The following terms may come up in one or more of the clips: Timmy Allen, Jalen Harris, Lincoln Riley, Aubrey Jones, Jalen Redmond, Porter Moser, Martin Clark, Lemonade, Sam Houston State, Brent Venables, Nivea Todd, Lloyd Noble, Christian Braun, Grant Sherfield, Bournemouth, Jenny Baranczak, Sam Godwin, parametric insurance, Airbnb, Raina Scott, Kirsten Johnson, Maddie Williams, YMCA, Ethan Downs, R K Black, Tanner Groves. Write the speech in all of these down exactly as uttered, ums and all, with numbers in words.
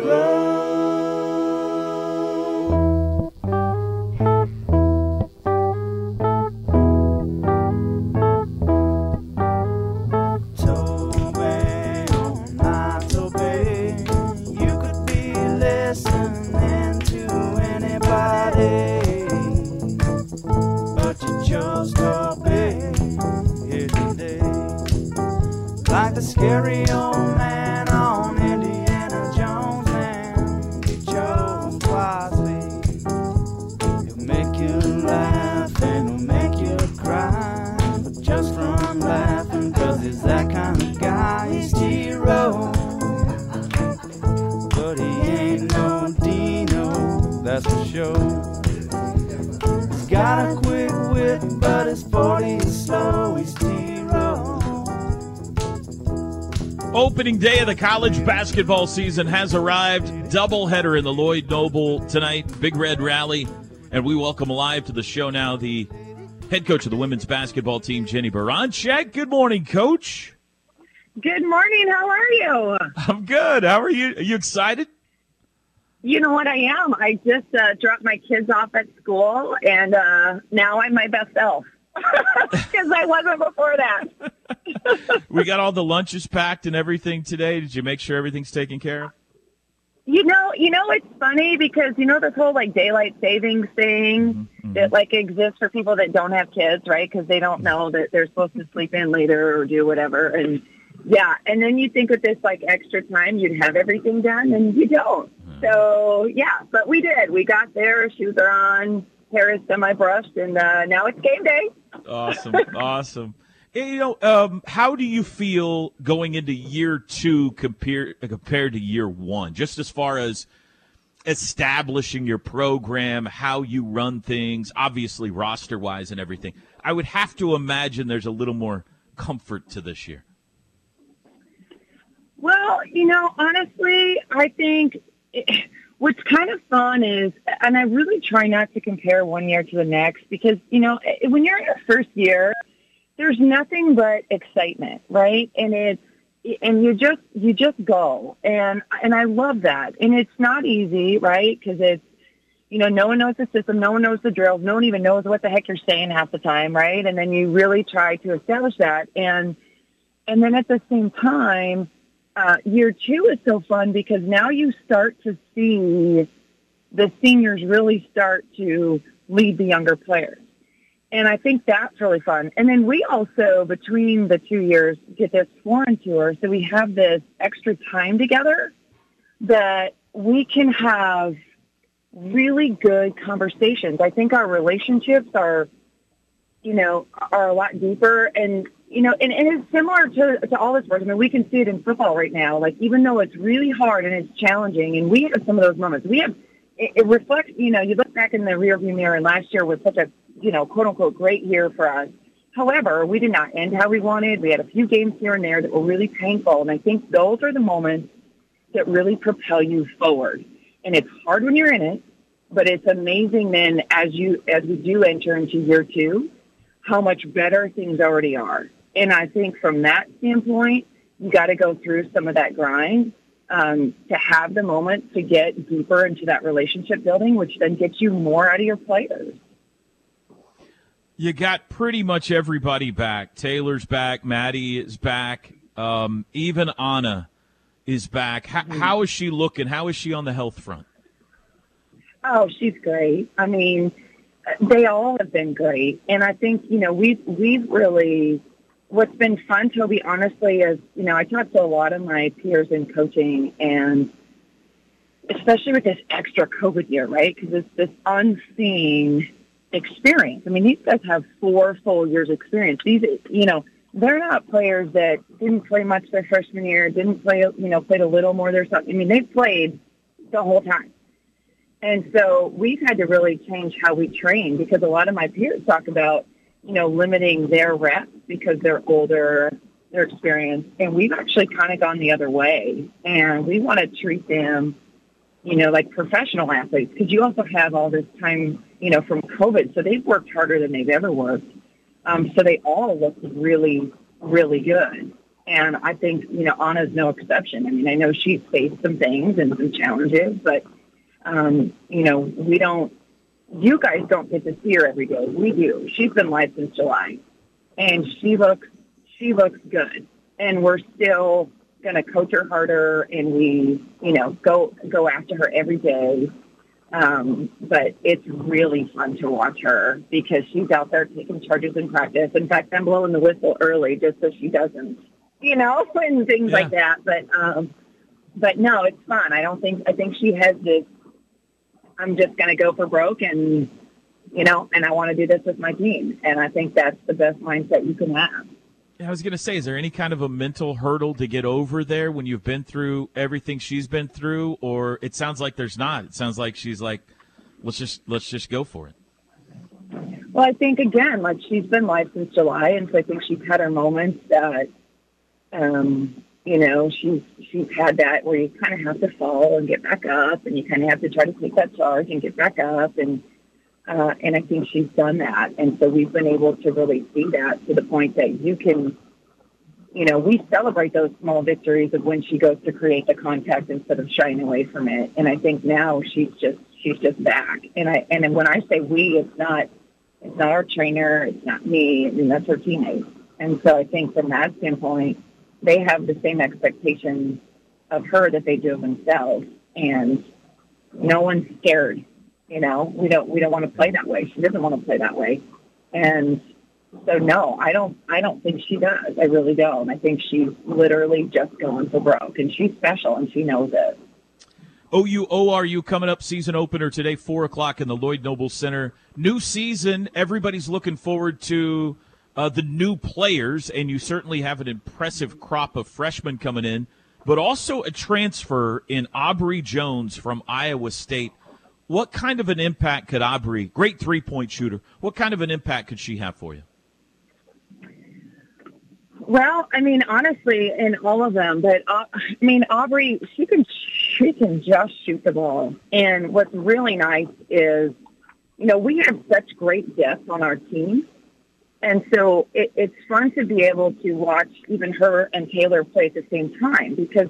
grow. Tobe, my Tobe, you could be listening to anybody, but you chose Tobe here today, like the scary old man. He's got a quick wit, but his forty is slow. He's zero. Opening day of the college basketball season has arrived. Doubleheader in the Lloyd Noble tonight. Big Red Rally. And we welcome live to the show now the head coach of the women's basketball team, Jenny Baranczak. Good morning, Coach. Good morning. How are you? I'm good. How are you? Are you excited? You know what I am? I just uh, dropped my kids off at school, and uh, now I'm my best self because I wasn't before that. We got all the lunches packed and everything today. Did you make sure everything's taken care of? You know, you know, it's funny because, you know, this whole, like, daylight savings thing mm-hmm. that, like, exists for people that don't have kids, right, because they don't know that they're supposed to sleep in later or do whatever. And, yeah, and then you think with this, like, extra time you'd have everything done, and you don't. So, yeah, but we did. We got there. Shoes are on. Hair is semi-brushed, and uh, now it's game day. Awesome, awesome. And, you know, um, how do you feel going into year two compared compared to year one, just as far as establishing your program, how you run things, obviously roster-wise and everything? I would have to imagine there's a little more comfort to this year. Well, you know, honestly, I think – what's kind of fun is, and I really try not to compare one year to the next because, you know, when you're in your first year, there's nothing but excitement, right? And it's, and you just, you just go. And, and I love that. And it's not easy, right? Because it's, you know, no one knows the system. No one knows the drills. No one even knows what the heck you're saying half the time, right? And then you really try to establish that. And, and then at the same time, Uh, year two is so fun because now you start to see the seniors really start to lead the younger players. And I think that's really fun. And then we also, between the two years, get this foreign tour. So we have this extra time together that we can have really good conversations. I think our relationships are, you know, are a lot deeper, and you know, and, and it's similar to, to all the sports. I mean, we can see it in football right now. Like, even though it's really hard and it's challenging, and we have some of those moments. We have, it, it reflects, you know, you look back in the rearview mirror, and last year was such a, you know, quote-unquote great year for us. However, we did not end how we wanted. We had a few games here and there that were really painful, and I think those are the moments that really propel you forward. And it's hard when you're in it, but it's amazing then as you as we do enter into year two, how much better things already are. And I think from that standpoint, you got to go through some of that grind um, to have the moment to get deeper into that relationship building, which then gets you more out of your players. You got pretty much everybody back. Taylor's back. Maddie is back. Um, even Anna is back. How, mm-hmm. how is she looking? How is she on the health front? Oh, she's great. I mean, they all have been great. And I think, you know, we've, we've really... What's been fun, Toby, honestly, is, you know, I talk to a lot of my peers in coaching, and especially with this extra COVID year, right, because it's this unseen experience. I mean, these guys have four full years experience. These, you know, they're not players that didn't play much their freshman year, didn't play, you know, played a little more their sophomore. I mean, they played the whole time. And so we've had to really change how we train because a lot of my peers talk about, you know, limiting their reps because they're older, they're experienced. And we've actually kind of gone the other way. And we want to treat them, you know, like professional athletes because you also have all this time, you know, from COVID. So they've worked harder than they've ever worked. Um, so they all look really, really good. And I think, you know, Anna's no exception. I mean, I know she's faced some things and some challenges, but, um, you know, we don't, you guys don't get to see her every day. We do. She's been live since July, and she looks, she looks good. And we're still going to coach her harder, and we, you know, go, go after her every day. Um, but it's really fun to watch her because she's out there taking charges in practice. In fact, I'm blowing the whistle early just so she doesn't, you know, and things yeah. like that. But, um, but no, it's fun. I don't think, I think she has this, I'm just going to go for broke and, you know, and I want to do this with my team. And I think that's the best mindset you can have. I was going to say, is there any kind of a mental hurdle to get over there when you've been through everything she's been through? Or it sounds like there's not. It sounds like she's like, let's just let's just go for it. Well, I think, again, like she's been live since July, and so I think she's had her moments that, um, you know, she's, she's had that where you kind of have to fall and get back up, and you kind of have to try to take that charge and get back up, and Uh, and I think she's done that. And so we've been able to really see that to the point that you can, you know, we celebrate those small victories of when she goes to create the contact instead of shying away from it. And I think now she's just, she's just back. And I, and when I say we, it's not, it's not our trainer. It's not me. I mean, that's her teammates. And so I think from that standpoint, they have the same expectations of her that they do of themselves. And no one's scared. You know, we don't we don't want to play that way. She doesn't want to play that way, and so no, I don't. I don't think she does. I really don't. I think she's literally just going for broke, and she's special, and she knows it. O U O R U coming up, season opener today, four o'clock in the Lloyd Noble Center. New season. Everybody's looking forward to uh, the new players, and you certainly have an impressive crop of freshmen coming in, but also a transfer in Aubrey Jones from Iowa State. What kind of an impact could Aubrey, great three-point shooter, what kind of an impact could she have for you? Well, I mean, honestly, in all of them, but uh, I mean, Aubrey, she can she can just shoot the ball. And what's really nice is, you know, we have such great depth on our team, and so it, it's fun to be able to watch even her and Taylor play at the same time because,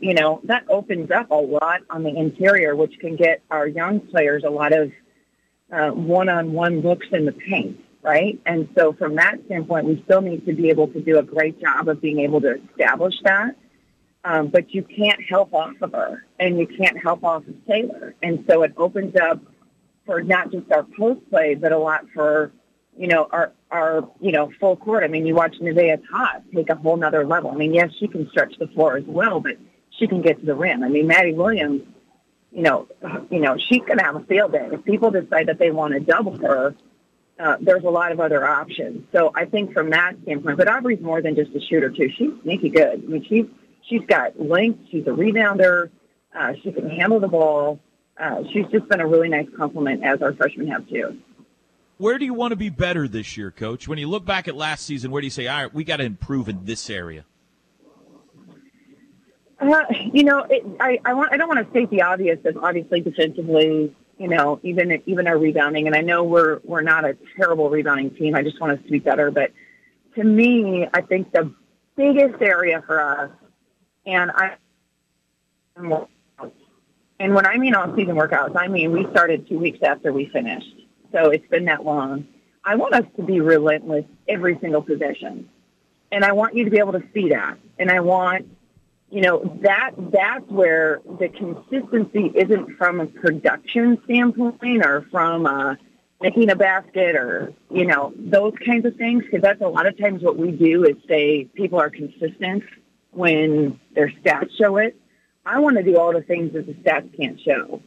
you know, that opens up a lot on the interior, which can get our young players a lot of uh, one-on-one looks in the paint, right? And so from that standpoint, we still need to be able to do a great job of being able to establish that. Um, but you can't help off of her, and you can't help off of Taylor. And so it opens up for not just our post play, but a lot for, you know, our, our, you know, full court. I mean, you watch Nivea Todd take a whole nother level. I mean, yes, she can stretch the floor as well, but she can get to the rim. I mean, Maddie Williams, you know, you know, she's going to have a field day. If people decide that they want to double her, uh, there's a lot of other options. So I think from that standpoint, but Aubrey's more than just a shooter too. She's sneaky good. I mean, she's, she's got length. She's a rebounder. Uh, she can handle the ball. Uh, she's just been a really nice compliment, as our freshmen have too. Where do you want to be better this year, Coach? When you look back at last season, where do you say, all right, we got to improve in this area? Uh, you know, it, I, I, want, I don't want to state the obvious, as obviously defensively, you know, even even our rebounding. And I know we're we're not a terrible rebounding team. I just want us to be better. But to me, I think the biggest area for us, and I and when I mean off-season workouts, I mean we started two weeks after we finished. So it's been that long. I want us to be relentless every single possession. And I want you to be able to see that. And I want, you know, that that's where the consistency isn't from a production standpoint or from uh, making a basket or, you know, those kinds of things. Because that's a lot of times what we do is say people are consistent when their stats show it. I want to do all the things that the stats can't show.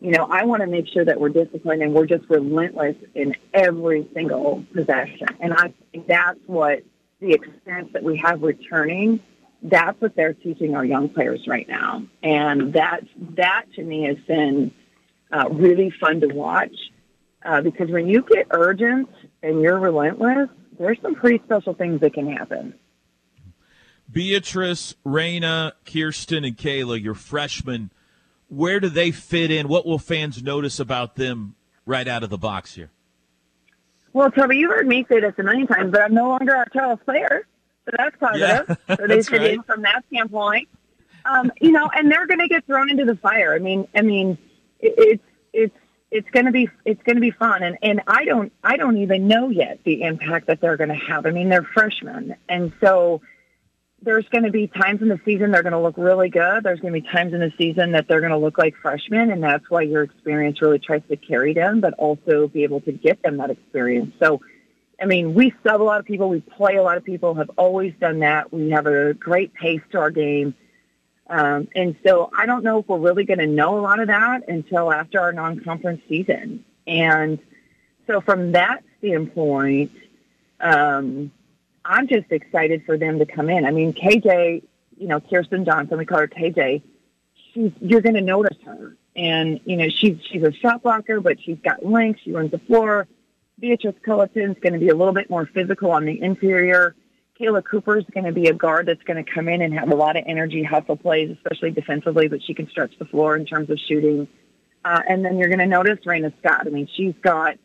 You know, I want to make sure that we're disciplined and we're just relentless in every single possession. And I think that's what the experience that we have returning, that's what they're teaching our young players right now. And that, that to me has been uh, really fun to watch uh, because when you get urgent and you're relentless, there's some pretty special things that can happen. Beatrice, Raina, Kirsten, and Kayla, your freshmen, where do they fit in? What will fans notice about them right out of the box here? Well, Toby, you heard me say this a million times, but I'm no longer our child's player. So that's positive. Yeah, that's so they should right. from that standpoint. Um, you know, and they're going to get thrown into the fire. I mean, I mean, it, it's it's it's going to be it's going to be fun. And, and I don't I don't even know yet the impact that they're going to have. I mean, they're freshmen, and so there's going to be times in the season they're going to look really good. There's going to be times in the season that they're going to look like freshmen, and that's why your experience really tries to carry them, but also be able to get them that experience. So, I mean, we sub a lot of people. We play a lot of people, have always done that. We have a great pace to our game. Um, and so I don't know if we're really going to know a lot of that until after our non-conference season. And so from that standpoint, um, I'm just excited for them to come in. I mean, K J, you know, Kirsten Johnson, we call her K J, she's, you're going to notice her. And, you know, she's, she's a shot blocker, but she's got length. She runs the floor. Beatrice Culleton's going to be a little bit more physical on the interior. Kayla Cooper's going to be a guard that's going to come in and have a lot of energy, hustle plays, especially defensively, but she can stretch the floor in terms of shooting. Uh, and then you're going to notice Raina Scott. I mean, she's got,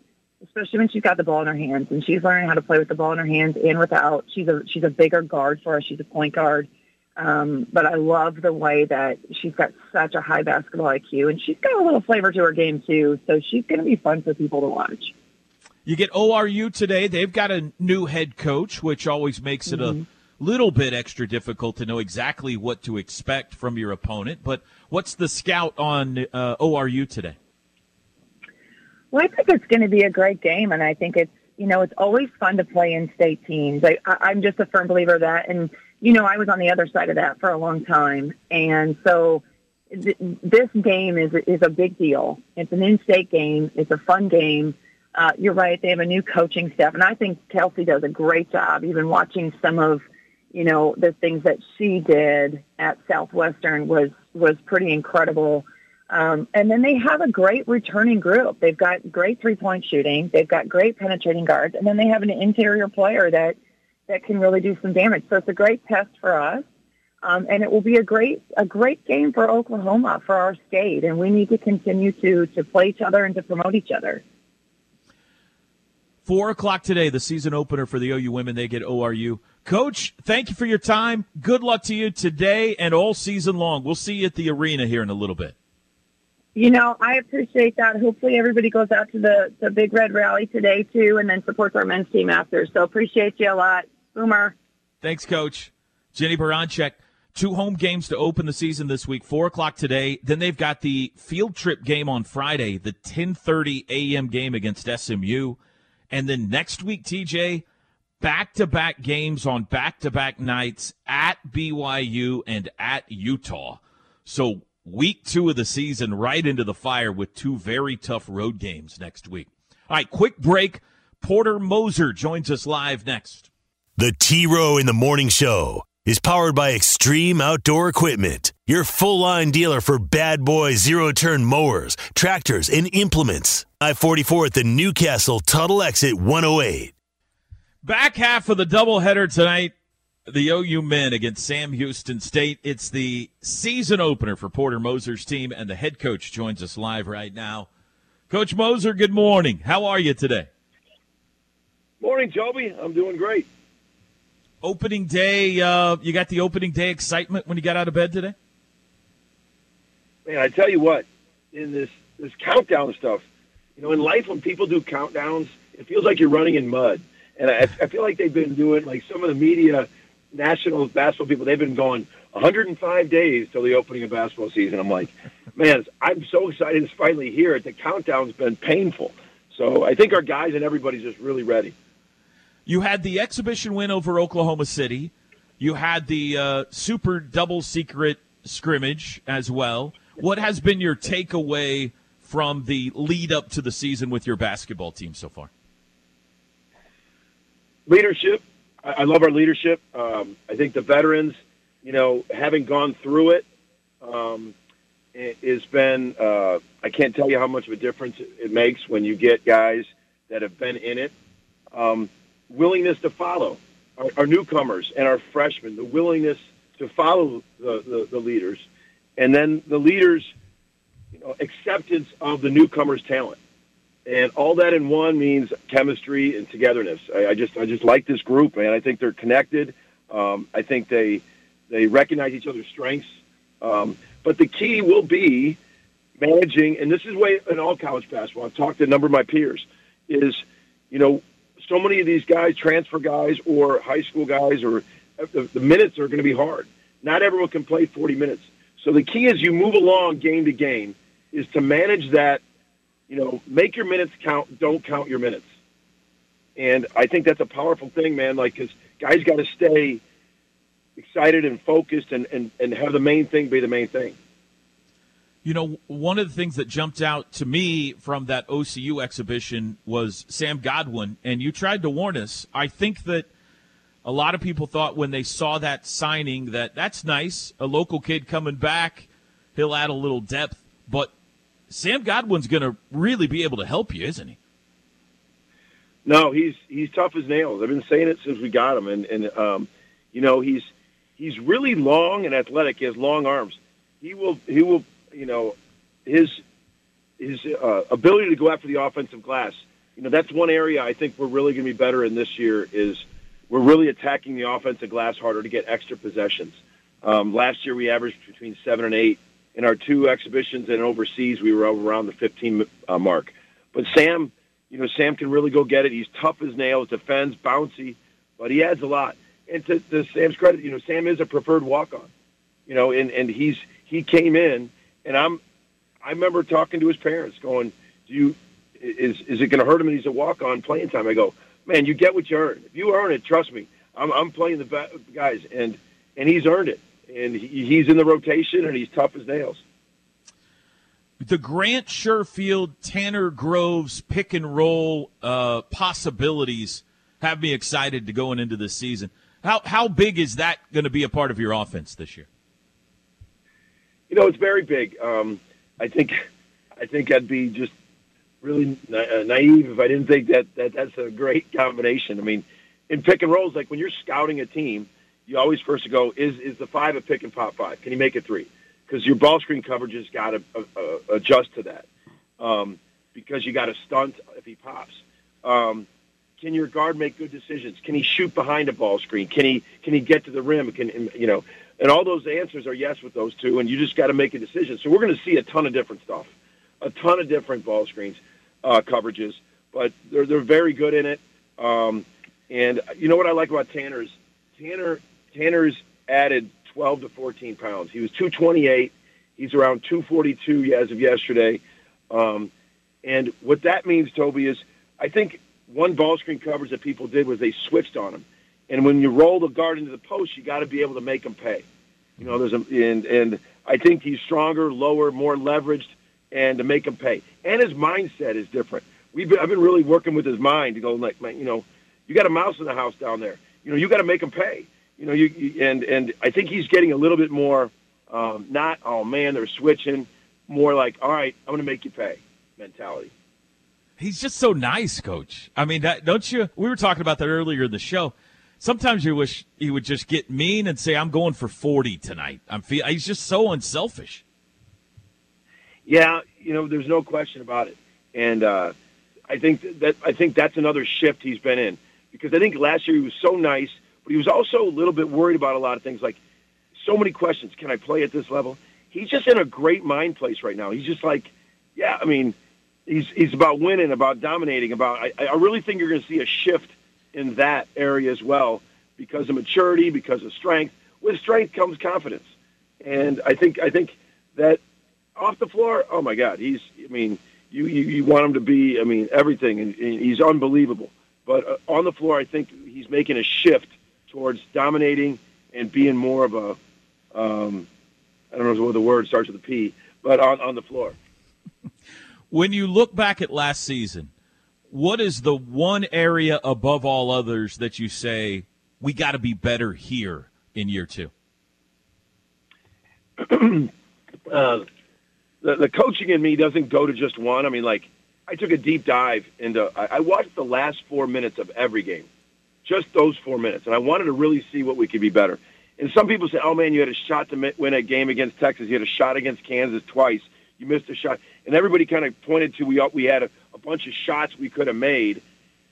especially when she's got the ball in her hands, and she's learning how to play with the ball in her hands and without. She's a she's a bigger guard for us. She's a point guard. Um, but I love the way that she's got such a high basketball I Q, and she's got a little flavor to her game too, so she's going to be fun for people to watch. You get O R U today. They've got a new head coach, which always makes it mm-hmm. a little bit extra difficult to know exactly what to expect from your opponent. But what's the scout on uh, O R U today? Well, I think it's going to be a great game, and I think it's, you know, it's always fun to play in-state teams. I, I, I'm just a firm believer of that. And, you know, I was on the other side of that for a long time. And so th- this game is is a big deal. It's an in-state game. It's a fun game. Uh, you're right. They have a new coaching staff, and I think Kelsey does a great job. Even watching some of, you know, the things that she did at Southwestern was was pretty incredible. Um, and then they have a great returning group. They've got great three-point shooting. They've got great penetrating guards, and then they have an interior player that that can really do some damage. So it's a great test for us, um, and it will be a great a great game for Oklahoma, for our state. And we need to continue to to play each other and to promote each other. Four o'clock today, the season opener for the O U women. They get O R U. Coach, thank you for your time. Good luck to you today and all season long. We'll see you at the arena here in a little bit. You know, I appreciate that. Hopefully everybody goes out to the, the Big Red Rally today, too, and then supports our men's team after. So appreciate you a lot. Boomer. Thanks, Coach. Jenny Baranczak. Two home games to open the season this week, four o'clock today. Then they've got the field trip game on Friday, the ten thirty a.m. game against S M U. And then next week, T J, back-to-back games on back-to-back nights at B Y U and at Utah. So week two of the season right into the fire with two very tough road games next week. All right, quick break. Porter Moser joins us live next. The T-Row in the Morning Show is powered by Extreme Outdoor Equipment, your full-line dealer for bad boy zero-turn mowers, tractors, and implements. I forty-four at the Newcastle Tuttle Exit one oh eight. Back half of the doubleheader tonight, the O U men against Sam Houston State. It's the season opener for Porter Moser's team, and the head coach joins us live right now. Coach Moser, good morning. How are you today? Morning, Joby. I'm doing great. Opening day, uh, you got the opening day excitement when you got out of bed today? Man, I tell you what, in this, this countdown stuff, you know, in life when people do countdowns, it feels like you're running in mud. And I, I feel like they've been doing, like some of the media, national basketball people, they've been going one hundred five days till the opening of basketball season. I'm like, man, I'm so excited it's finally here. The countdown's been painful. So I think our guys and everybody's just really ready. You had the exhibition win over Oklahoma City. You had the uh, super double secret scrimmage as well. What has been your takeaway from the lead up to the season with your basketball team so far? Leadership. I, I love our leadership. Um, I think the veterans, you know, having gone through it, um, it, it's been, uh, I can't tell you how much of a difference it makes when you get guys that have been in it. Um, willingness to follow our, our newcomers and our freshmen, the willingness to follow the, the, the leaders, and then the leaders, you know, acceptance of the newcomers' talent. And all that in one means chemistry and togetherness. I, I just I just like this group, man. I think they're connected. Um, I think they they recognize each other's strengths. Um, but the key will be managing, and this is the way in all college basketball, I've talked to a number of my peers, is, you know, so many of these guys, transfer guys or high school guys, or the, the minutes are going to be hard. Not everyone can play forty minutes. So the key is you move along game to game is to manage that, you know, make your minutes count, don't count your minutes. And I think that's a powerful thing, man, like, because guys got to stay excited and focused and, and, and have the main thing be the main thing. You know, one of the things that jumped out to me from that O C U exhibition was Sam Godwin, and you tried to warn us. I think that a lot of people thought when they saw that signing that that's nice, a local kid coming back, he'll add a little depth, but Sam Godwin's going to really be able to help you, isn't he? No, he's he's tough as nails. I've been saying it since we got him, and and um, you know he's he's really long and athletic. He has long arms. He will he will you know his his uh, ability to go after the offensive glass. You know that's one area I think we're really going to be better in this year is we're really attacking the offensive glass harder to get extra possessions. Um, last year we averaged between seven and eight in our two exhibitions, and overseas we were around the fifteen uh, mark. But Sam. You know, Sam can really go get it. He's tough as nails, defends, bouncy, but he adds a lot. And to, to Sam's credit, you know, Sam is a preferred walk-on. You know, and, and he's he came in, and I'm I remember talking to his parents, going, "Do you is is it going to hurt him? And he's a walk-on playing time." I go, "Man, you get what you earn. If you earn it, trust me, I'm I'm playing the best guys, and and he's earned it, and he, he's in the rotation, and he's tough as nails." The Grant Sherfield, Tanner Groves pick and roll uh, possibilities have me excited to going into this season. How how big is that going to be a part of your offense this year? You know, it's very big. Um, I think I think I'd be just really na- naive if I didn't think that, that that's a great combination. I mean, in pick and rolls, like when you're scouting a team, you always first go is is the five a pick and pop five? Can he make a three? Because your ball screen coverage has got to uh, adjust to that um, because you got to stunt if he pops. Um, can your guard make good decisions? Can he shoot behind a ball screen? Can he can he get to the rim? Can you know? And all those answers are yes with those two, and you just got to make a decision. So we're going to see a ton of different stuff, a ton of different ball screens uh, coverages, but they're they're very good in it. Um, and you know what I like about Tanner is Tanner Tanner's added twelve to fourteen pounds. He was two twenty-eight. He's around two forty-two as of yesterday. Um, and what that means, Toby, is I think one ball screen coverage that people did was they switched on him. And when you roll the guard into the post, you got to be able to make him pay. You know, there's a, and, and I think he's stronger, lower, more leveraged, and to make him pay. And his mindset is different. We've been, I've been really working with his mind to go like, man, you know, you got a mouse in the house down there. You know, you got to make him pay. You know, you and and I think he's getting a little bit more, um, not, oh, man, they're switching, more like, all right, I'm going to make you pay mentality. He's just so nice, Coach. I mean, that, don't you – we were talking about that earlier in the show. Sometimes you wish he would just get mean and say, I'm going for forty tonight. I'm fe- He's just so unselfish. Yeah, you know, there's no question about it. And uh, I think that I think that's another shift he's been in because I think last year he was so nice – but he was also a little bit worried about a lot of things, like so many questions. Can I play at this level? He's just in a great mind place right now. He's just like, yeah, I mean, he's he's about winning, about dominating, about I, I really think you're going to see a shift in that area as well because of maturity, because of strength. With strength comes confidence. And I think I think that off the floor, oh, my God, he's, I mean, you, you, you want him to be, I mean, everything, and, and he's unbelievable. But uh, on the floor, I think he's making a shift towards dominating and being more of a, um, I don't know what the word starts with a P, but on, on the floor. When you look back at last season, what is the one area above all others that you say, we got to be better here in year two? uh, the, the coaching in me doesn't go to just one. I mean, like, I took a deep dive into, I, I watched the last four minutes of every game. Just those four minutes. And I wanted to really see what we could be better. And some people say, oh, man, you had a shot to win a game against Texas. You had a shot against Kansas twice. You missed a shot. And everybody kind of pointed to we we had a, a bunch of shots we could have made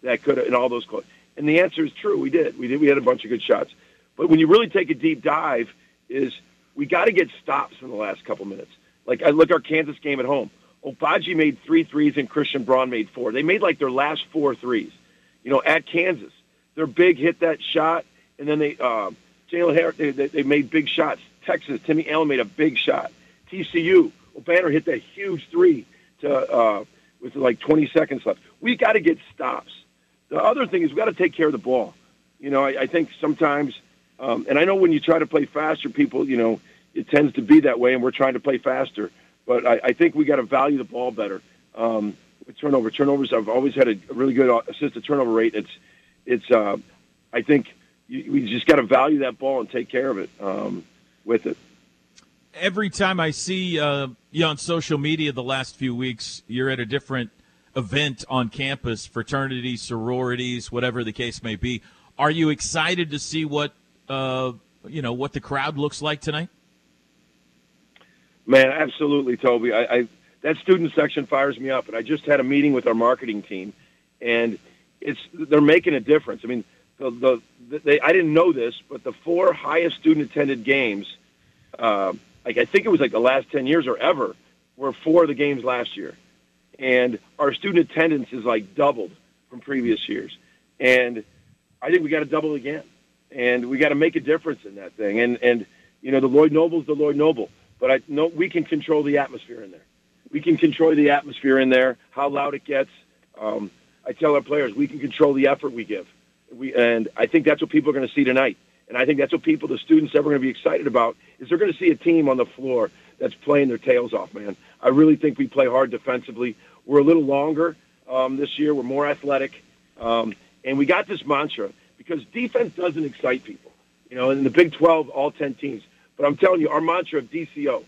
that could have, and all those close. And the answer is true. We did. We did. We had a bunch of good shots. But when you really take a deep dive is we got to get stops in the last couple minutes. Like, I look at our Kansas game at home. Obagi made three threes and Christian Braun made four. They made, like, their last four threes, you know, at Kansas. Their big hit that shot, and then they um, Jalen Harris, they, they made big shots. Texas, Timmy Allen made a big shot. T C U, O'Banner hit that huge three to uh, with, like, twenty seconds left. We got to get stops. The other thing is we got to take care of the ball. You know, I, I think sometimes, um, and I know when you try to play faster, people, you know, it tends to be that way, and we're trying to play faster. But I, I think we got to value the ball better. Um, with turnover, turnovers. I've always had a really good assist to turnover rate. It's, it's. Uh, I think you, we just got to value that ball and take care of it um, with it. Every time I see uh, you on social media the last few weeks, you're at a different event on campus, fraternities, sororities, whatever the case may be. Are you excited to see what uh, you know what the crowd looks like tonight? Man, absolutely, Toby. I, I that student section fires me up, and I just had a meeting with our marketing team, and it's they're making a difference. I mean, the, the, the they I didn't know this, but the four highest student attended games, uh, like I think it was like the last ten years or ever, were four of the games last year, and our student attendance is like doubled from previous years, and I think we got to double again, and we got to make a difference in that thing, and and you know the Lloyd Noble is the Lloyd Noble. But I know we can control the atmosphere in there. We can control the atmosphere in there, how loud it gets. Um, I tell our players we can control the effort we give. We, and I think that's what people are going to see tonight. And I think that's what people, the students, are going to be excited about, is they're going to see a team on the floor that's playing their tails off, man. I really think we play hard defensively. We're a little longer um, this year. We're more athletic. Um, and we got this mantra because defense doesn't excite people. You know, in the Big twelve, all ten teams. But I'm telling you, our mantra of D C O,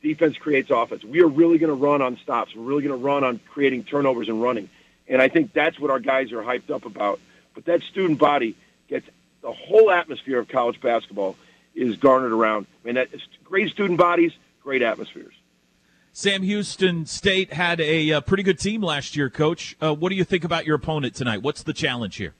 defense creates offense. We are really going to run on stops. We're really going to run on creating turnovers and running. And I think that's what our guys are hyped up about. But that student body gets the whole atmosphere of college basketball is garnered around. I mean, that is great student bodies, great atmospheres. Sam Houston State had a uh, pretty good team last year, Coach. Uh, what do you think about your opponent tonight? What's the challenge here?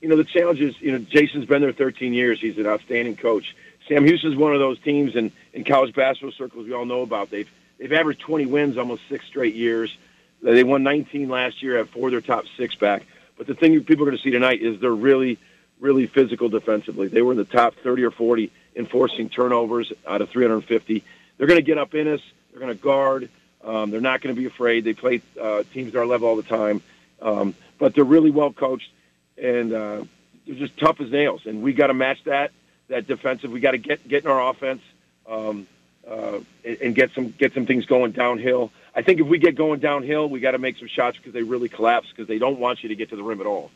You know, the challenge is, you know, Jason's been there thirteen years. He's an outstanding coach. Sam Houston's one of those teams in, in college basketball circles we all know about. They've they've averaged twenty wins almost six straight years. They won nineteen last year, have four of their top six back. But the thing people are going to see tonight is they're really, really physical defensively. They were in the top thirty or forty in forcing turnovers out of three hundred fifty. They're going to get up in us. They're going to guard. Um, they're not going to be afraid. They play uh, teams at our level all the time. Um, but they're really well coached, and uh, they're just tough as nails. And we got to match that. That defensive, we got to get get in our offense um, uh, and get some get some things going downhill. I think if we get going downhill, we got to make some shots because they really collapse because they don't want you to get to the rim at all.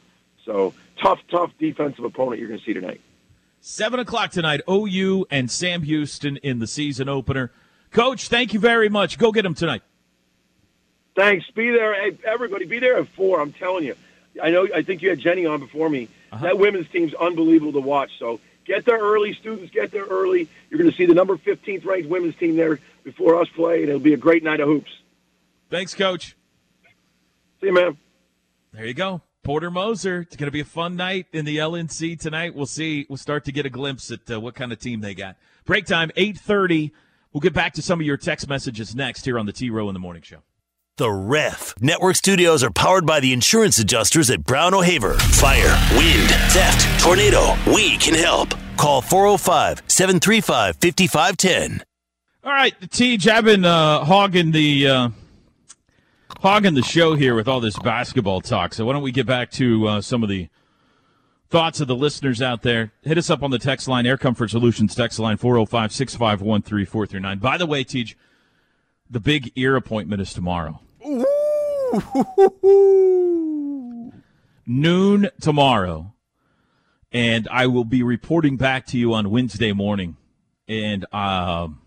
So tough, tough defensive opponent you're going to see tonight. Seven o'clock tonight. O U and Sam Houston in the season opener. Coach, thank you very much. Go get them tonight. Thanks. Be there, hey, everybody. Be there at four. I'm telling you. I know. I think you had Jenny on before me. Uh-huh. That women's team's unbelievable to watch. So. Get there early, students. Get there early. You're going to see the number fifteenth ranked women's team there before us play, and it'll be a great night of hoops. Thanks, Coach. See you, man. There you go, Porter Moser. It's going to be a fun night in the L N C tonight. We'll see. We'll start to get a glimpse at uh, what kind of team they got. Break time, eight thirty. We'll get back to some of your text messages next here on the T-Row in the Morning Show. The Ref. Network studios are powered by the insurance adjusters at Brown O'Haver. Fire, wind, theft, tornado. We can help. Call four oh five, seven three five, five five one oh. All right, Teej, I've been uh, hogging the uh, hogging the show here with all this basketball talk. So why don't we get back to uh, some of the thoughts of the listeners out there. Hit us up on the text line, Air Comfort Solutions text line, four oh five, six five one, three four three nine. By the way, Teej, the big ear appointment is tomorrow. Noon tomorrow, and I will be reporting back to you on Wednesday morning, and um,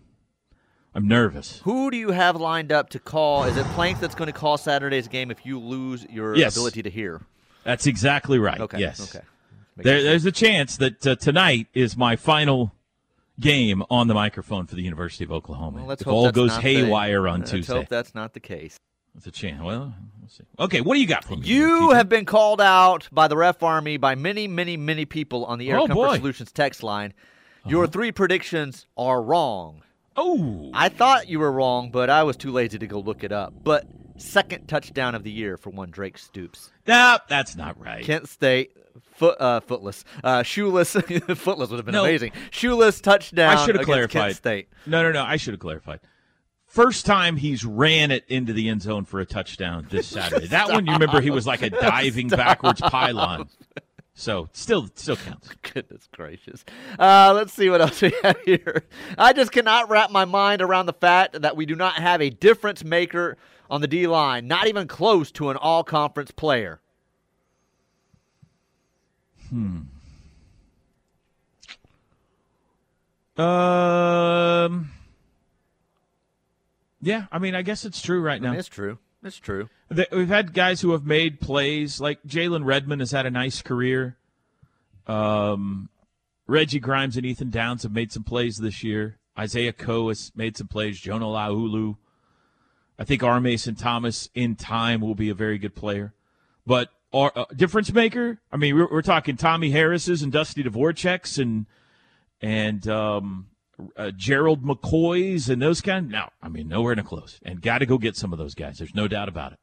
I'm nervous. Who do you have lined up to call? Is it Plank that's going to call Saturday's game if you lose your yes. ability to hear? That's exactly right. Okay. Yes. Okay. There, there's a chance that uh, tonight is my final game on the microphone for the University of Oklahoma. Well, let's if hope all that's goes not haywire the, on let's Tuesday. Let's hope that's not the case. It's a chance. Well, we'll see. Okay, what do you got for me? You have been called out by the Ref Army by many, many, many people on the Air oh, Comfort boy. Solutions text line. Your uh-huh. three predictions are wrong. Oh. I thought you were wrong, but I was too lazy to go look it up. But second touchdown of the year for one Drake Stoops. No, that's not right. Kent State, foot, uh, footless. Uh, shoeless. Footless would have been no. amazing. Shoeless touchdown I should have clarified. Kent State. No, no, no. I should have clarified. First time he's ran it into the end zone for a touchdown this Saturday. That one, you remember, he was like a diving Stop. backwards pylon. So, still still counts. Goodness gracious. Uh, let's see what else we have here. I just cannot wrap my mind around the fact that we do not have a difference maker on the D-line, not even close to an all-conference player. Hmm. Um... Yeah, I mean, I guess it's true right now. I mean, it's true. It's true. We've had guys who have made plays. Like Jalen Redmond has had a nice career. Um, Reggie Grimes and Ethan Downs have made some plays this year. Isaiah Coe has made some plays. Jonah Laulu. I think R. Mason Thomas in time will be a very good player. But our, uh, difference maker? I mean, we're, we're talking Tommy Harris's and Dusty Dvorak's and and um, – Uh, Gerald McCoy's and those kind. No, I mean, nowhere near close. And got to go get some of those guys. There's no doubt about it.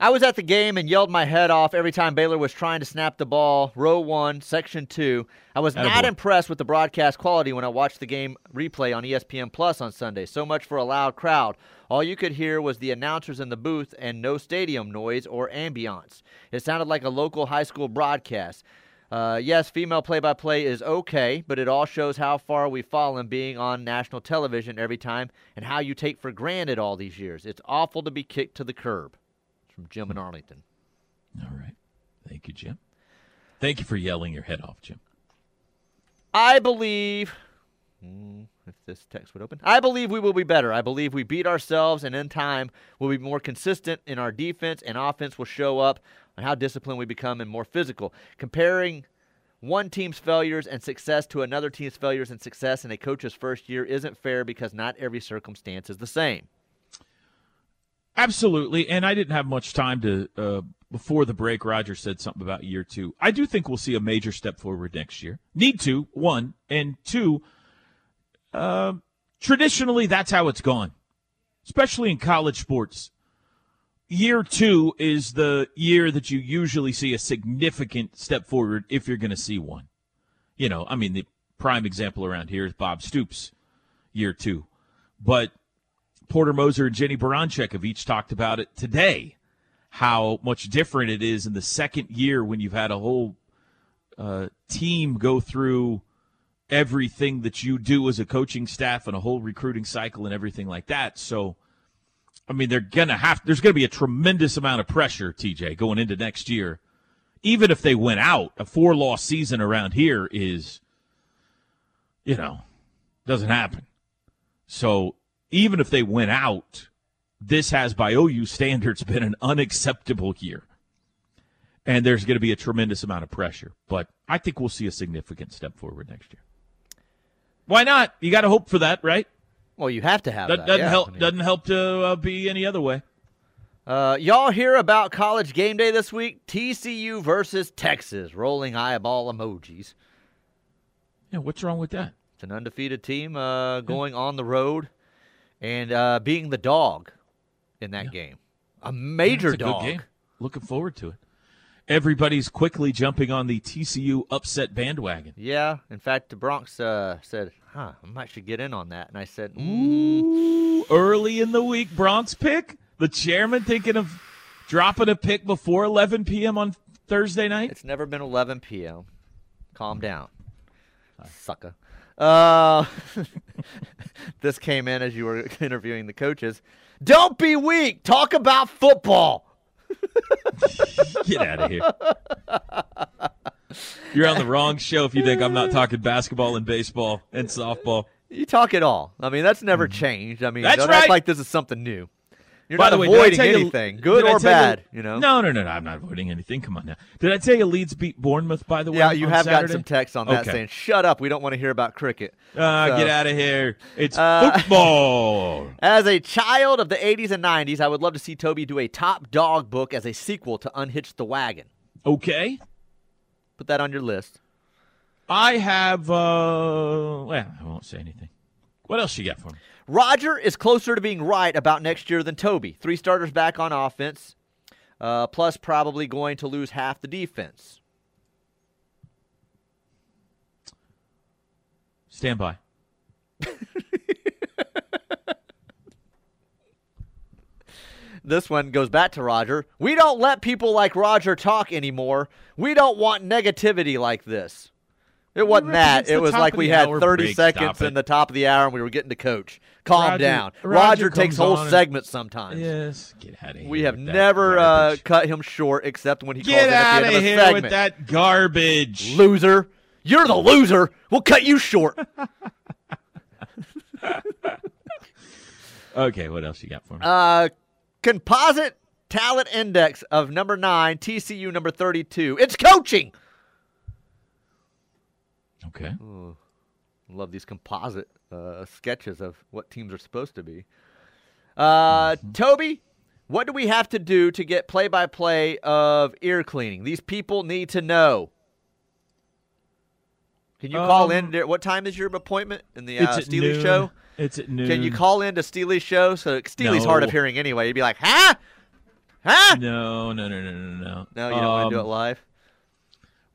I was at the game and yelled my head off every time Baylor was trying to snap the ball. Row one, section two. I was Attaboy. not impressed with the broadcast quality when I watched the game replay on E S P N Plus on Sunday. So much for a loud crowd. All you could hear was the announcers in the booth and no stadium noise or ambiance. It sounded like a local high school broadcast. Uh, yes, female play-by-play is okay, but it all shows how far we've fallen being on national television every time and how you take for granted all these years. It's awful to be kicked to the curb. It's from Jim in Arlington. All right. Thank you, Jim. Thank you for yelling your head off, Jim. I believe, if this text would open, I believe we will be better. I believe we beat ourselves, and in time we'll be more consistent in our defense, and offense will show up on how disciplined we become and more physical. Comparing one team's failures and success to another team's failures and success in a coach's first year isn't fair because not every circumstance is the same. Absolutely, and I didn't have much time to uh, – before the break, Roger said something about year two. I do think we'll see a major step forward next year. Need to, one, and two, uh, traditionally that's how it's gone, especially in college sports. Year two is the year that you usually see a significant step forward if you're going to see one. You know, I mean, the prime example around here is Bob Stoops, year two. But Porter Moser and Jenny Baranczak have each talked about it today, how much different it is in the second year when you've had a whole uh, team go through everything that you do as a coaching staff and a whole recruiting cycle and everything like that. So, I mean, they're gonna have. There's gonna be a tremendous amount of pressure, T J, going into next year. Even if they went out, a four-loss season around here is, you know, doesn't happen. So even if they went out, this has, by O U standards, been an unacceptable year, and there's gonna be a tremendous amount of pressure. But I think we'll see a significant step forward next year. Why not? You got to hope for that, right? Well, you have to have that. that. Doesn't yeah. help. I mean, doesn't help to uh, be any other way. Uh, y'all hear about college game day this week? T C U versus Texas. Rolling eyeball emojis. Yeah, what's wrong with that? It's an undefeated team uh, going yeah. on the road and uh, being the dog in that yeah. game. A major yeah, it's a dog. Good game. Looking forward to it. Everybody's quickly jumping on the T C U upset bandwagon. Yeah. In fact, the Bronx uh, said, huh, I might should get in on that. And I said, mm. Ooh, early in the week, Bronx pick? The chairman thinking of dropping a pick before eleven p.m. on Thursday night? It's never been eleven p.m. Calm down, sucker. Uh, this came in as you were interviewing the coaches. Don't be weak. Talk about football. Get out of here. You're on the wrong show if you think I'm not talking basketball and baseball and softball. You talk it all. I mean, that's never changed. I mean, that's don't right. act like this is something new. You're By not the way, avoiding anything, you, good or bad. You, you know? No, no, no, no. I'm not avoiding anything. Come on now. Did I tell you Leeds beat Bournemouth, by the way? Yeah, you on have Saturday? Gotten some texts on that okay. saying, shut up. We don't want to hear about cricket. Uh, so, get out of here. It's uh, football. As a child of the eighties and nineties, I would love to see Toby do a Top Dog book as a sequel to Unhitched the Wagon. Okay. Put that on your list. I have, uh, well, I won't say anything. What else you got for me? Roger is closer to being right about next year than Toby. Three starters back on offense, uh, plus probably going to lose half the defense. Stand by. This one goes back to Roger. We don't let people like Roger talk anymore. We don't want negativity like this. It wasn't that. It was like we had thirty seconds in the top of the hour and we were getting to coach. Calm down. Roger takes whole segments sometimes. Yes. Get out of here. We have never uh, cut him short except when he calls in at the end of a segment. Get out of here with that garbage. Loser. You're the loser. We'll cut you short. Okay, what else you got for me? Uh, composite talent index of number nine, T C U number thirty-two. It's coaching. Okay. Ooh, love these composite uh, sketches of what teams are supposed to be. Uh, awesome. Toby, what do we have to do to get play-by-play of ear cleaning? These people need to know. Can you um, call in? To, what time is your appointment in the uh, Steely's show? It's at noon. Can you call in to Steely's show? So Steely's no. hard of hearing anyway. You'd be like, huh? Huh? No, no, no, no, no, no. No, you don't um, want to do it live?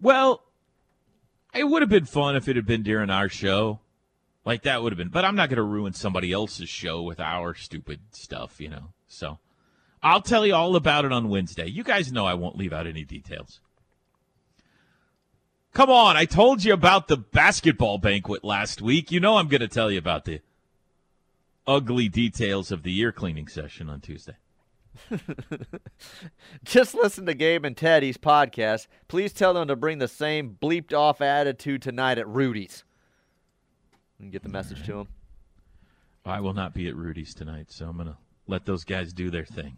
Well... It would have been fun if it had been during our show. Like, that would have been. But I'm not going to ruin somebody else's show with our stupid stuff, you know. So I'll tell you all about it on Wednesday. You guys know I won't leave out any details. Come on. I told you about the basketball banquet last week. You know I'm going to tell you about the ugly details of the ear cleaning session on Tuesday. Just listen to Gabe and Teddy's podcast. Please tell them to bring the same bleeped off attitude tonight at Rudy's. And get the message right to them. I will not be at Rudy's tonight, so I'm going to let those guys do their thing.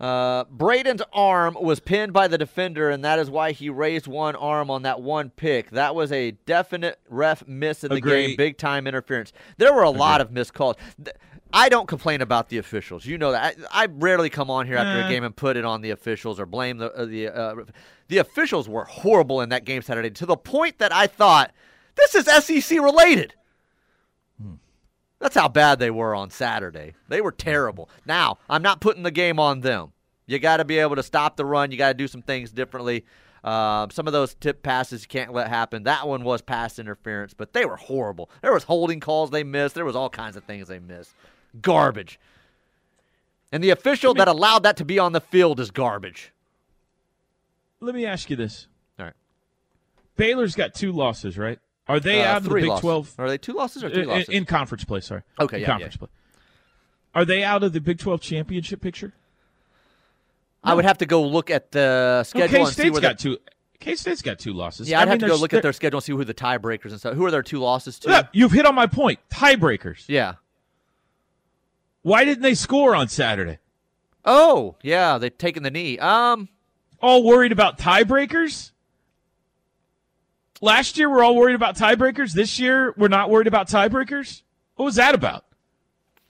Uh, Braden's arm was pinned by the defender, and that is why he raised one arm on that one pick. That was a definite ref miss in Agreed. the game, big-time interference. There were a Agreed. lot of missed calls. Th- I don't complain about the officials. You know that. I, I rarely come on here after nah. a game and put it on the officials or blame the uh, the uh, the officials were horrible in that game Saturday to the point that I thought, this is S E C related. Hmm. That's how bad they were on Saturday. They were terrible. Now, I'm not putting the game on them. You got to be able to stop the run. You got to do some things differently. Uh, some of those tip passes you can't let happen. That one was pass interference, but they were horrible. There was holding calls they missed. There was all kinds of things they missed. Garbage. And the official me, that allowed that to be on the field is garbage. Let me ask you this. All right. Baylor's got two losses, right? Are they uh, out of the Big losses. twelve? Are they two losses or three in, losses? In conference play, sorry. Okay, in yeah, conference yeah. play. Are they out of the Big twelve championship picture? I no. would have to go look at the schedule no, and see where got the... two. K-State's got two losses. Yeah, I'd I have mean, to go look at their schedule and see who the tiebreakers and stuff. Who are their two losses to? Yeah, you've hit on my point. Tiebreakers. Yeah. Why didn't they score on Saturday? Oh, yeah, they've taken the knee. Um, all worried about tiebreakers? Last year we're all worried about tiebreakers. This year we're not worried about tiebreakers? What was that about?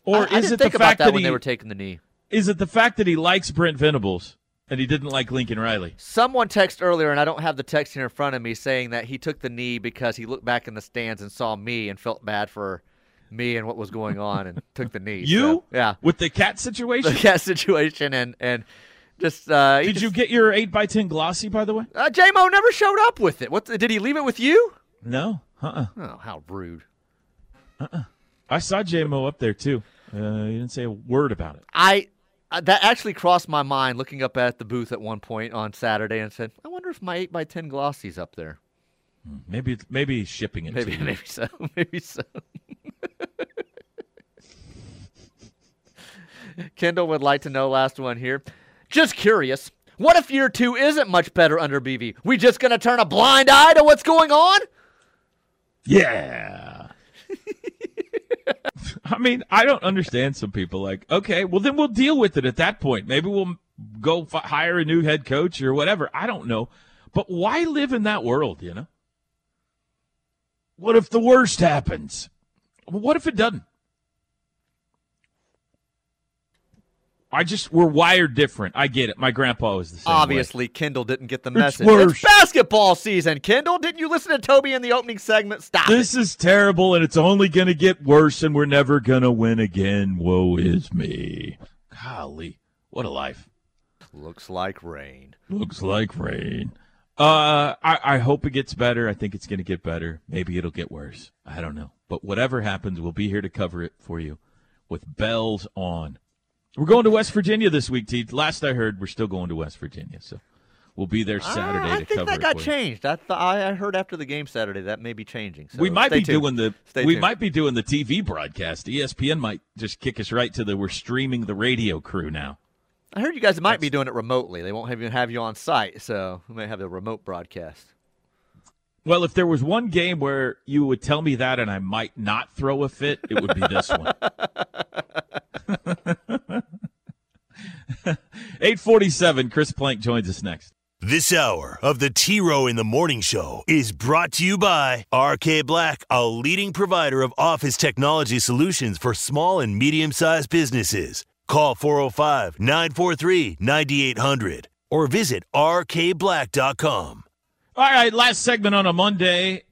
Or I, I is didn't it think the about fact that, that when he, they were taking the knee? Is it the fact that he likes Brent Venables and he didn't like Lincoln Riley? Someone texted earlier, and I don't have the text here in front of me, saying that he took the knee because he looked back in the stands and saw me and felt bad for me and what was going on and took the knee. You? So, yeah. With the cat situation? The cat situation and, and just... Uh, did just, you get your eight by ten glossy, by the way? Uh, J-Mo never showed up with it. What the, did he leave it with you? No. Uh-uh. Oh, how rude. Uh-uh. I saw J-Mo up there, too. Uh, he didn't say a word about it. I uh, That actually crossed my mind looking up at the booth at one point on Saturday and said, I wonder if my eight by ten glossy's up there. Maybe maybe he's shipping it maybe, to you. Maybe so. Maybe so. Kendall would like to know, last one here. Just curious, what if year two isn't much better under B V? We just going to turn a blind eye to what's going on? Yeah. I mean, I don't understand some people. Like, okay, well, then we'll deal with it at that point. Maybe we'll go f- hire a new head coach or whatever. I don't know. But why live in that world, you know? What if the worst happens? What if it doesn't? I just, we're wired different. I get it. My grandpa was the same Obviously, way. Kendall didn't get the it's message. Worse. It's basketball season, Kendall. Didn't you listen to Toby in the opening segment? Stop This it. Is terrible, and it's only going to get worse, and we're never going to win again. Woe is me. Golly, what a life. Looks like rain. Looks like rain. Uh, I, I hope it gets better. I think it's going to get better. Maybe it'll get worse. I don't know. But whatever happens, we'll be here to cover it for you with bells on. We're going to West Virginia this week, T. Last I heard, we're still going to West Virginia, so we'll be there Saturday uh, to cover it. I think that got changed. I th- I heard after the game Saturday that may be changing. So we might be doing the we might be doing the T V broadcast. E S P N might just kick us right to the we're streaming the radio crew now. I heard you guys might That's, be doing it remotely. They won't have you have you on site, so we may have the remote broadcast. Well, if there was one game where you would tell me that and I might not throw a fit, it would be this one. eight forty-seven, Chris Plank joins us next. This hour of the T-Row in the Morning Show is brought to you by R K Black, a leading provider of office technology solutions for small and medium-sized businesses. Call four oh five, nine four three, nine eight hundred or visit r k black dot com. All right, last segment on a Monday,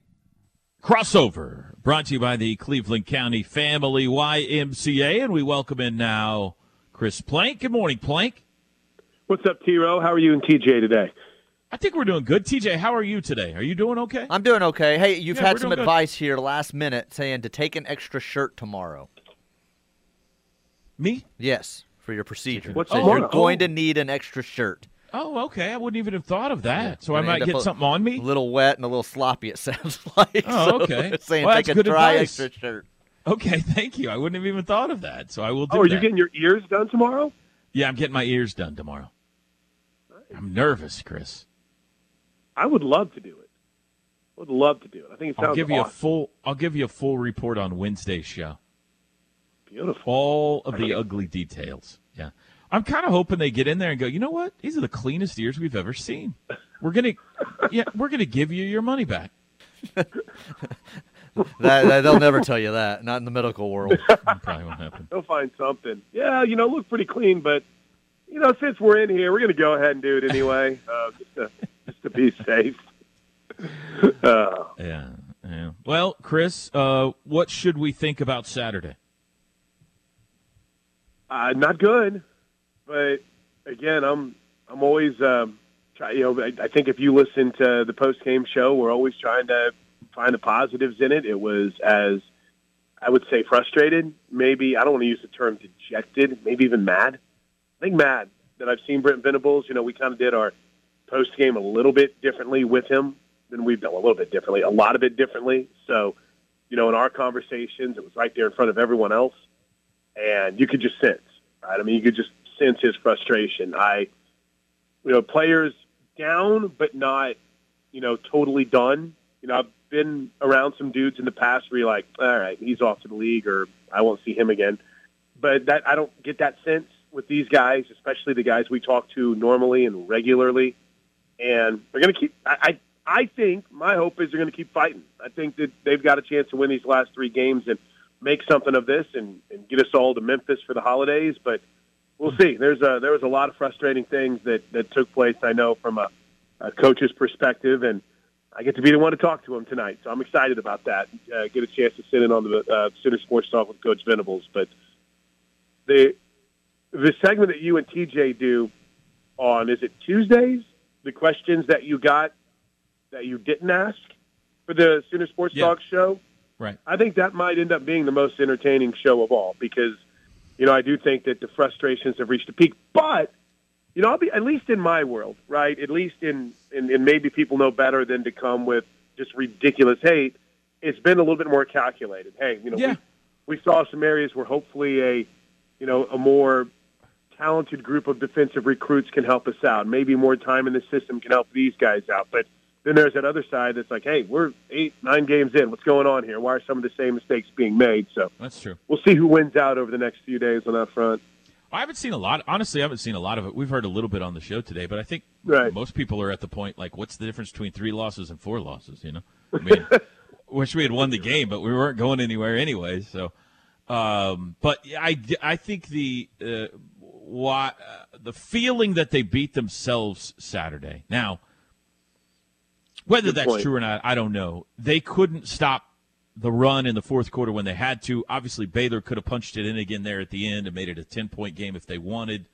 crossover, brought to you by the Cleveland County Family Y M C A, and we welcome in now Chris Plank. Good morning, Plank. What's up, T-Row? How are you and T J today? I think we're doing good. T J, how are you today? Are you doing okay? I'm doing okay. Hey, you've yeah, had some advice good. Here last minute saying to take an extra shirt tomorrow. Me? Yes, for your procedure. What's so you're going oh. to need an extra shirt. Oh, okay. I wouldn't even have thought of that. Yeah, so I might get a, something on me? A little wet and a little sloppy, it sounds like. Oh, okay. So saying well, take that's a good dry advice. Extra shirt. Okay, thank you. I wouldn't have even thought of that. So I will do that. Oh, are that. you getting your ears done tomorrow? Yeah, I'm getting my ears done tomorrow. Nice. I'm nervous, Chris. I would love to do it. I would love to do it. I think it sounds I'll give awesome. You a full, I'll give you a full report on Wednesday's show. Beautiful. All of the ugly details. Yeah. I'm kind of hoping they get in there and go, you know what? These are the cleanest ears we've ever seen. We're gonna, yeah, we're gonna give you your money back. that, that they'll never tell you that. Not in the medical world. That probably won't happen. They'll find something. Yeah, you know, look pretty clean, but you know, since we're in here, we're gonna go ahead and do it anyway, uh, just to just to be safe. uh, yeah, yeah. Well, Chris, uh, what should we think about Saturday? Uh, not good. But again, I'm I'm always um, try, you know I, I think if you listen to the post game show, we're always trying to find the positives in it. It was as I would say frustrated, maybe I don't want to use the term dejected, maybe even mad. I think mad that I've seen Brent Venables. You know, we kind of did our post game a little bit differently with him than we've done a little bit differently, a lot of it differently. So, you know, in our conversations, it was right there in front of everyone else, and you could just sense, right? I mean, you could just. sense his frustration. I, you know, players down but not, you know, totally done. You know, I've been around some dudes in the past where you're like, all right, he's off to the league or I won't see him again. But that I don't get that sense with these guys, especially the guys we talk to normally and regularly. And they're going to keep, I, I, I think, my hope is they're going to keep fighting. I think that they've got a chance to win these last three games and make something of this and, and get us all to Memphis for the holidays. But we'll see. There's a, there was a lot of frustrating things that, that took place, I know, from a, a coach's perspective, and I get to be the one to talk to him tonight, so I'm excited about that. Uh, get a chance to sit in on the uh, Sooner Sports Talk with Coach Venables. But the the segment that you and T J do on, is it Tuesdays, the questions that you got that you didn't ask for the Sooner Sports yeah. Talk show? Right. I think that might end up being the most entertaining show of all because – you know, I do think that the frustrations have reached a peak. But, you know, I'll be, at least in my world, right, at least in, in, in maybe people know better than to come with just ridiculous hate, it's been a little bit more calculated. Hey, you know, yeah. we, we saw some areas where hopefully a, you know, a more talented group of defensive recruits can help us out. Maybe more time in the system can help these guys out. But Then there's that other side that's like, hey, we're eight, nine games in. What's going on here? Why are some of the same mistakes being made? So that's true. We'll see who wins out over the next few days on that front. I haven't seen a lot. Honestly, I haven't seen a lot of it. We've heard a little bit on the show today, but I think right. most people are at the point, like, what's the difference between three losses and four losses, you know? I mean, wish we had won the game, but we weren't going anywhere anyway. So, um, but I, I think the uh, why, uh, the feeling that they beat themselves Saturday. Now, whether Good that's point. true or not, I don't know. They couldn't stop the run in the fourth quarter when they had to. Obviously, Baylor could have punched it in again there at the end and made it a ten-point game if they wanted.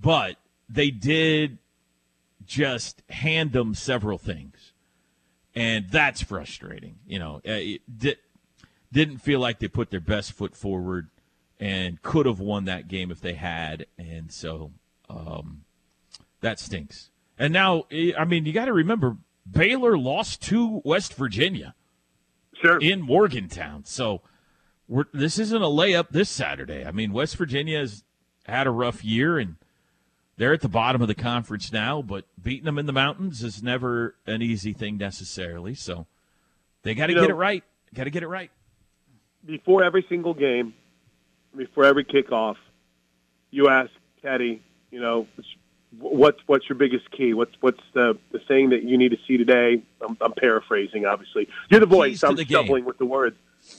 But they did just hand them several things. And that's frustrating. You know, it did, didn't feel like they put their best foot forward and could have won that game if they had. And so um, that stinks. And now, I mean, you got to remember, Baylor lost to West Virginia sure. in Morgantown. So we're, this isn't a layup this Saturday. I mean, West Virginia has had a rough year, and they're at the bottom of the conference now, but beating them in the mountains is never an easy thing necessarily. So they got to you know, get it right. Got to get it right. Before every single game, before every kickoff, you ask Teddy, you know, What's what's your biggest key? What's what's the, the thing that you need to see today? I'm, I'm paraphrasing, obviously. You're the voice. I'm stumbling with the words,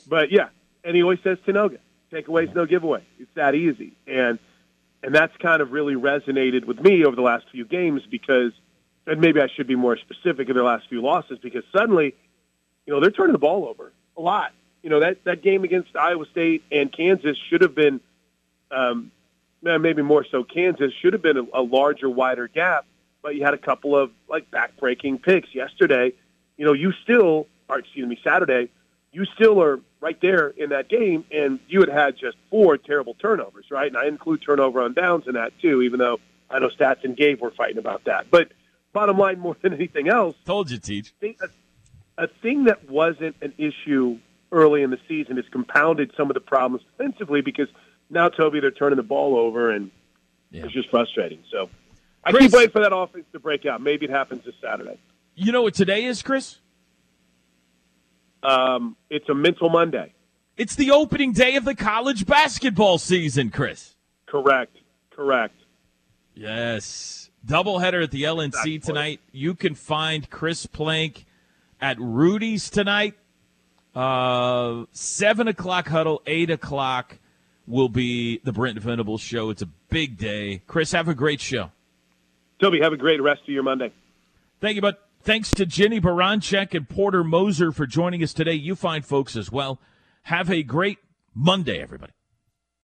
but yeah. And he always says Tanoga. Takeaways, no giveaway. It's that easy. And and that's kind of really resonated with me over the last few games because, and maybe I should be more specific in their last few losses because suddenly, you know, they're turning the ball over a lot. You know that that game against Iowa State and Kansas should have been. Um, Maybe more so Kansas, should have been a, a larger, wider gap, but you had a couple of, like, back-breaking picks yesterday. You know, you still – or excuse me, Saturday, you still are right there in that game, and you had had just four terrible turnovers, right? And I include turnover on downs in that, too, even though I know Stats and Gabe were fighting about that. But bottom line, more than anything else – Told you, Teach. A, a thing that wasn't an issue early in the season has compounded some of the problems defensively because – now, Toby, they're turning the ball over, and yeah. it's just frustrating. So I Chris, keep waiting for that offense to break out. Maybe it happens this Saturday. You know what today is, Chris? Um, it's a mental Monday. It's the opening day of the college basketball season, Chris. Correct. Correct. Yes. Doubleheader at the L N C tonight. You can find Chris Plank at Rudy's tonight. Uh, seven o'clock huddle, eight o'clock will be the Brent Venables show. It's a big day. Chris, have a great show. Toby, have a great rest of your Monday. Thank you, bud. Thanks to Jenny Baranczak and Porter Moser for joining us today. You fine folks as well. Have a great Monday, everybody.